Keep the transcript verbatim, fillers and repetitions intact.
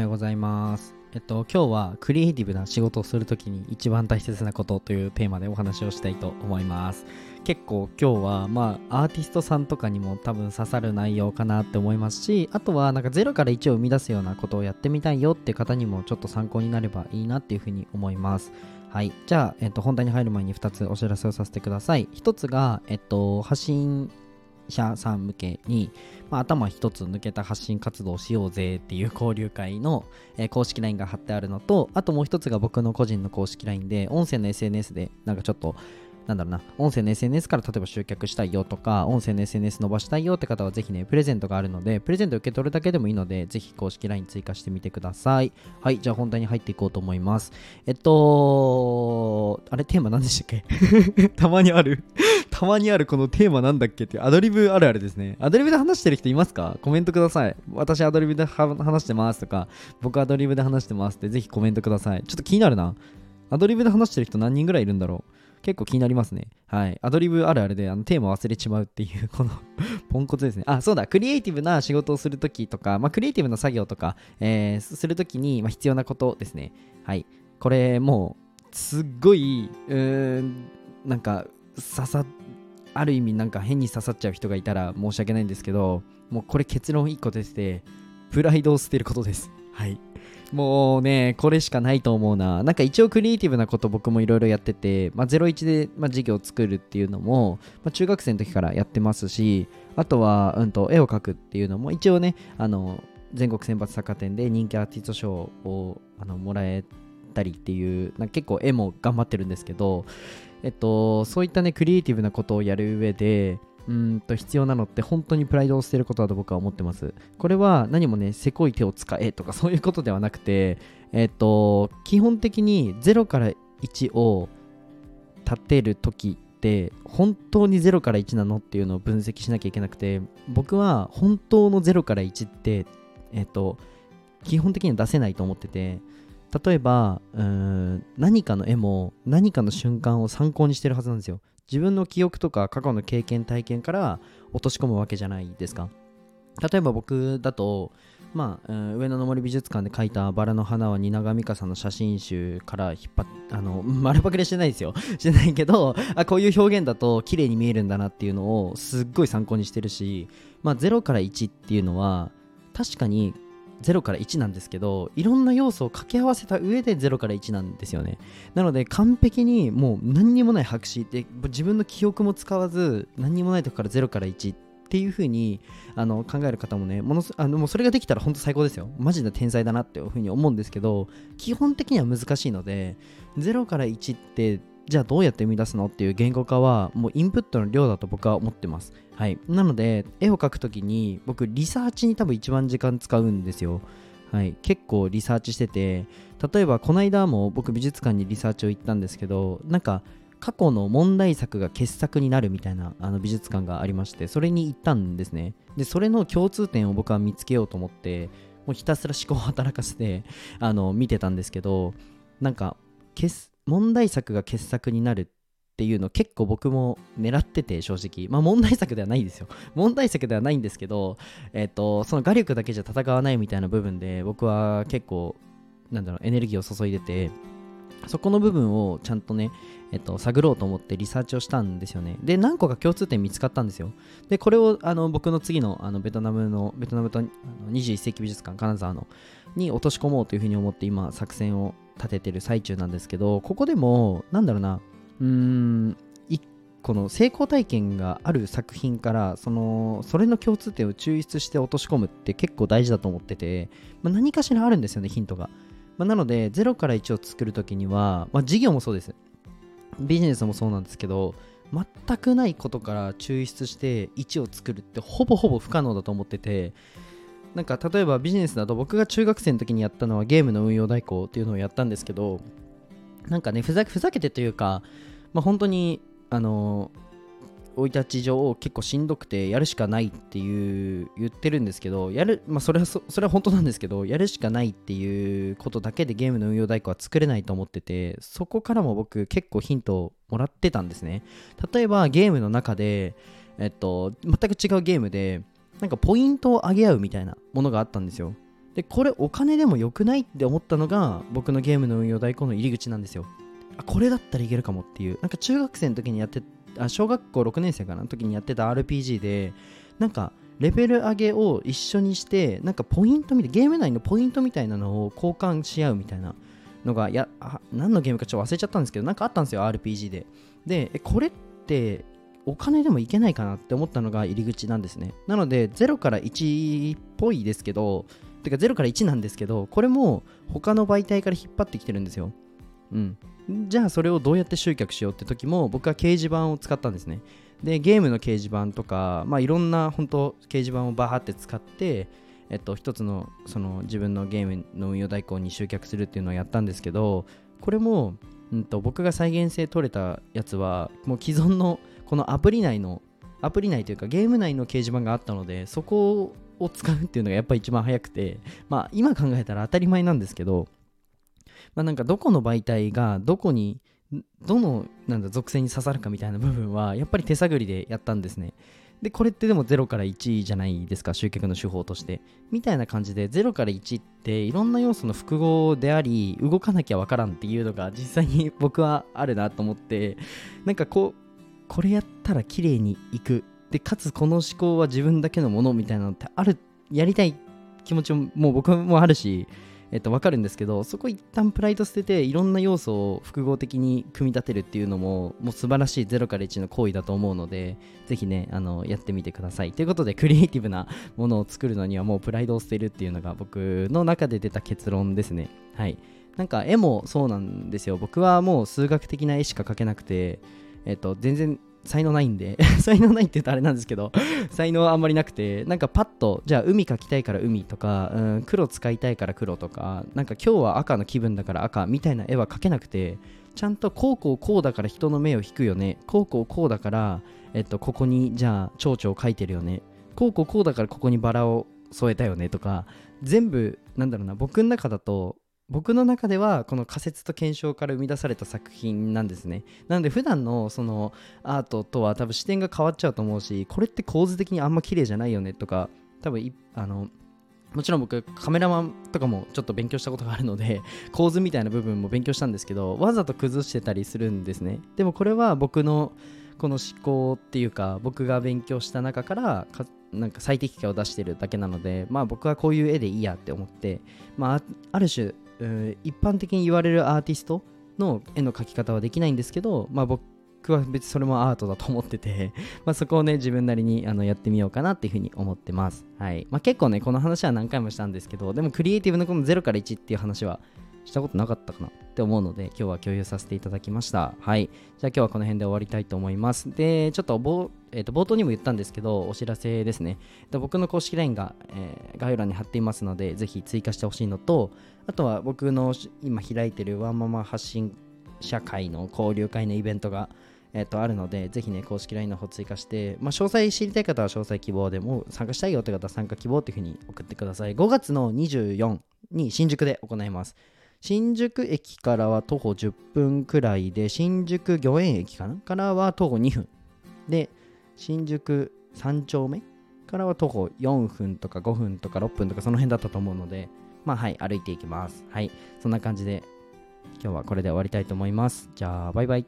はようございます。えっと今日はクリエイティブな仕事をするときに一番大切なことというテーマでお話をしたいと思います。結構今日はまあアーティストさんとかにも多分刺さる内容かなって思いますし、あとはなんかゼロからいちを生み出すようなことをやってみたいよって方にもちょっと参考になればいいなっていうふうに思います。はい、じゃあ、えっと、本題に入る前にふたつお知らせをさせてください。ひとつが、えっと、発信者さん向けに、まあ、頭一つ抜けた発信活動をしようぜっていう交流会の、えー、公式 ライン が貼ってあるのと、あともう一つが僕の個人の公式 ライン で音声の エスエヌエス でなんかちょっとなんだろうな、音声の エスエヌエス から例えば集客したいよとか、音声の エスエヌエス 伸ばしたいよって方はぜひね、プレゼントがあるので、プレゼント受け取るだけでもいいので、ぜひ公式 ライン 追加してみてください。はい、じゃあ本題に入っていこうと思います。えっと、あれテーマ何でしたっけたまにあるたまにあるこのテーマなんだっけっていうアドリブあるあるですね。アドリブで話してる人いますか？コメントください。私アドリブで話してますとか、僕アドリブで話してますってぜひコメントください。ちょっと気になるな。アドリブで話してる人何人ぐらいいるんだろう。結構気になりますね。はい。アドリブあるあるであのテーマ忘れちまうっていうこのポンコツですね。あ、そうだ。クリエイティブな仕事をするときとか、まあ、クリエイティブな作業とか、えー、するときに必要なことですね。はい。これもうすっごい、うーん、なんか刺さ、ある意味なんか変に刺さっちゃう人がいたら申し訳ないんですけど、もうこれ結論いっこ出てて、プライドを捨てることです。はい。もうね、これしかないと思うな。なんか一応クリエイティブなこと僕もいろいろやってて、まあ、ゼロイチで、まあ、授業を作るっていうのも、まあ、中学生の時からやってますし、あとは、うんと、絵を描くっていうのも一応ね、あの全国選抜作家展で人気アーティスト賞をあのもらえたりっていう、なんか結構絵も頑張ってるんですけど、えっと、そういったねクリエイティブなことをやる上でうんと必要なのって本当にプライドを捨てることだと僕は思ってます。これは何もねせこい手を使えとかそういうことではなくて、えっと基本的にゼロからいちを立てるときって本当にゼロからいちなのっていうのを分析しなきゃいけなくて、僕は本当のゼロからいちってえっと基本的には出せないと思ってて、例えばうーん何かの絵も何かの瞬間を参考にしてるはずなんですよ。自分の記憶とか過去の経験体験から落とし込むわけじゃないですか。例えば僕だと、まあ、上野の森美術館で描いたバラの花は蜷川実花さんの写真集から引っ張っあの丸パクリしてないですよしてないけど、あこういう表現だと綺麗に見えるんだなっていうのをすっごい参考にしてるし、まあ、ゼロからいちっていうのは確かにゼロからいちなんですけど、いろんな要素を掛け合わせた上でゼロからいちなんですよね。なので完璧にもう何にもない白紙で自分の記憶も使わず何にもないとこからゼロからいちっていう風にあの考える方もね、ものすあのもうそれができたら本当最高ですよ。マジで天才だなっていう風に思うんですけど、基本的には難しいので、ゼロからいちってじゃあどうやって生み出すのっていう言語化はもうインプットの量だと僕は思ってます。はい。なので絵を描くときに僕リサーチに多分一番時間使うんですよ。はい。結構リサーチしてて、例えばこの間も僕美術館にリサーチを行ったんですけど、なんか過去の問題作が傑作になるみたいなあの美術館がありまして、それに行ったんですね。でそれの共通点を僕は見つけようと思ってもうひたすら思考を働かせてあの見てたんですけど、なんか傑作問題作が傑作になるっていうの結構僕も狙ってて、正直まあ問題作ではないですよ問題作ではないんですけど、えっとその画力だけじゃ戦わないみたいな部分で僕は結構なんだろうエネルギーを注いでて、そこの部分をちゃんとね、えっと、探ろうと思ってリサーチをしたんですよね。で、何個か共通点見つかったんですよ。で、これをあの僕の次の、 あのベトナムのベトナムとにじゅういっ世紀美術館金沢のに落とし込もうというふうに思って今作戦を立ててる最中なんですけど、ここでもなんだろうな、うーんこの成功体験がある作品からそのそれの共通点を抽出して落とし込むって結構大事だと思ってて、まあ、何かしらあるんですよねヒントが。まあ、なのでゼロからいちを作るときには、まあ、事業もそうです、ビジネスもそうなんですけど、全くないことから抽出していちを作るってほぼほぼ不可能だと思ってて、なんか例えばビジネスだと僕が中学生の時にやったのはゲームの運用代行っていうのをやったんですけど、なんかねふざけ、ふざけてというか、まあ、本当にあの生い立ち上結構しんどくてやるしかないっていう言ってるんですけど、やる、まあ、それはそ、それは本当なんですけど、やるしかないっていうことだけでゲームの運用代行は作れないと思ってて、そこからも僕結構ヒントをもらってたんですね。例えばゲームの中で、えっと、全く違うゲームでなんかポイントを上げ合うみたいなものがあったんですよ。でこれお金でもよくないって思ったのが僕のゲームの運用代行の入り口なんですよ。あ、これだったらいけるかもっていう、なんか中学生の時にやってあ小学校ろくねん生かなの時にやってた アールピージー で、なんかレベル上げを一緒にして、なんかポイントみたい、ゲーム内のポイントみたいなのを交換し合うみたいなのが、いやあ何のゲームかちょっと忘れちゃったんですけど、なんかあったんですよ アールピージー で。でえこれってお金でもいけないかなって思ったのが入り口なんですね。なのでゼロからいちっぽいですけど、てかゼロからいちなんですけど、これも他の媒体から引っ張ってきてるんですよ。うん。じゃあそれをどうやって集客しようって時も、僕は掲示板を使ったんですね。でゲームの掲示板とか、まあいろんな本当掲示板をバーって使って、えっと一つのその自分のゲームの運用代行に集客するっていうのをやったんですけど、これも、うん、と僕が再現性取れたやつはもう既存のこのアプリ内のアプリ内というかゲーム内の掲示板があったので、そこを使うっていうのがやっぱり一番早くて、まあ今考えたら当たり前なんですけど、まあ、なんかどこの媒体がどこにどのなんだ属性に刺さるかみたいな部分はやっぱり手探りでやったんですね。でこれってでもゼロからいちじゃないですか、集客の手法としてみたいな感じで、ゼロからいちっていろんな要素の複合であり、動かなきゃわからんっていうのが実際に僕はあるなと思って、なんかこうこれやったら綺麗にいくで、かつこの思考は自分だけのものみたいなのってある、やりたい気持ちももう僕もあるし、えっと、わかるんですけど、そこ一旦プライド捨てていろんな要素を複合的に組み立てるっていうのももう素晴らしいゼロからいちの行為だと思うので、ぜひねあのやってみてくださいということで、クリエイティブなものを作るのにはもうプライドを捨てるっていうのが僕の中で出た結論ですね。はい。なんか絵もそうなんですよ。僕はもう数学的な絵しか描けなくて、えっと全然才能ないんで才能ないって言うとあれなんですけど才能はあんまりなくて、なんかパッとじゃあ海描きたいから海とか、うん、黒使いたいから黒とか、なんか今日は赤の気分だから赤みたいな絵は描けなくて、ちゃんとこうこうこうだから人の目を引くよね、こうこうこうだから、えっと、ここにじゃあ蝶々を描いてるよね、こうこうこうだからここにバラを添えたよねとか、全部なんだろうな、僕の中だと僕の中ではこの仮説と検証から生み出された作品なんですね。なので普段のそのアートとは多分視点が変わっちゃうと思うし、これって構図的にあんま綺麗じゃないよねとか、多分あのもちろん僕カメラマンとかもちょっと勉強したことがあるので、構図みたいな部分も勉強したんですけど、わざと崩してたりするんですね。でもこれは僕のこの思考っていうか、僕が勉強した中からかなんか最適化を出してるだけなので、まあ僕はこういう絵でいいやって思って、まあ、ある種一般的に言われるアーティストの絵の描き方はできないんですけど、まあ、僕は別にそれもアートだと思っててまあそこをね自分なりにあのやってみようかなっていうふうに思ってます。はい。まあ、結構ねこの話は何回もしたんですけど、でもクリエイティブのこのゼロからいちっていう話はしたことなかったかなって思うので、今日は共有させていただきました。はい。じゃあ今日はこの辺で終わりたいと思います。でちょっとぼ、えー、と冒頭にも言ったんですけど、お知らせですね。で僕の公式 ライン が、えー、概要欄に貼っていますので、ぜひ追加してほしいのと、あとは僕の今開いてるワンママ発信者会の交流会のイベントが、えー、とあるので、ぜひね公式 ライン の方追加して、まあ、詳細知りたい方は詳細希望で、もう参加したいよって方は参加希望っていう風に送ってください。ごがつのにじゅうよっかに新宿で行います。新宿駅からは徒歩じゅっぷんくらいで、新宿御苑駅かなからは徒歩にふんで、新宿さん丁目からは徒歩よんふんとかごふんとかろっぷんとかその辺だったと思うので、まあはい歩いていきます。はい。そんな感じで今日はこれで終わりたいと思います。じゃあバイバイ。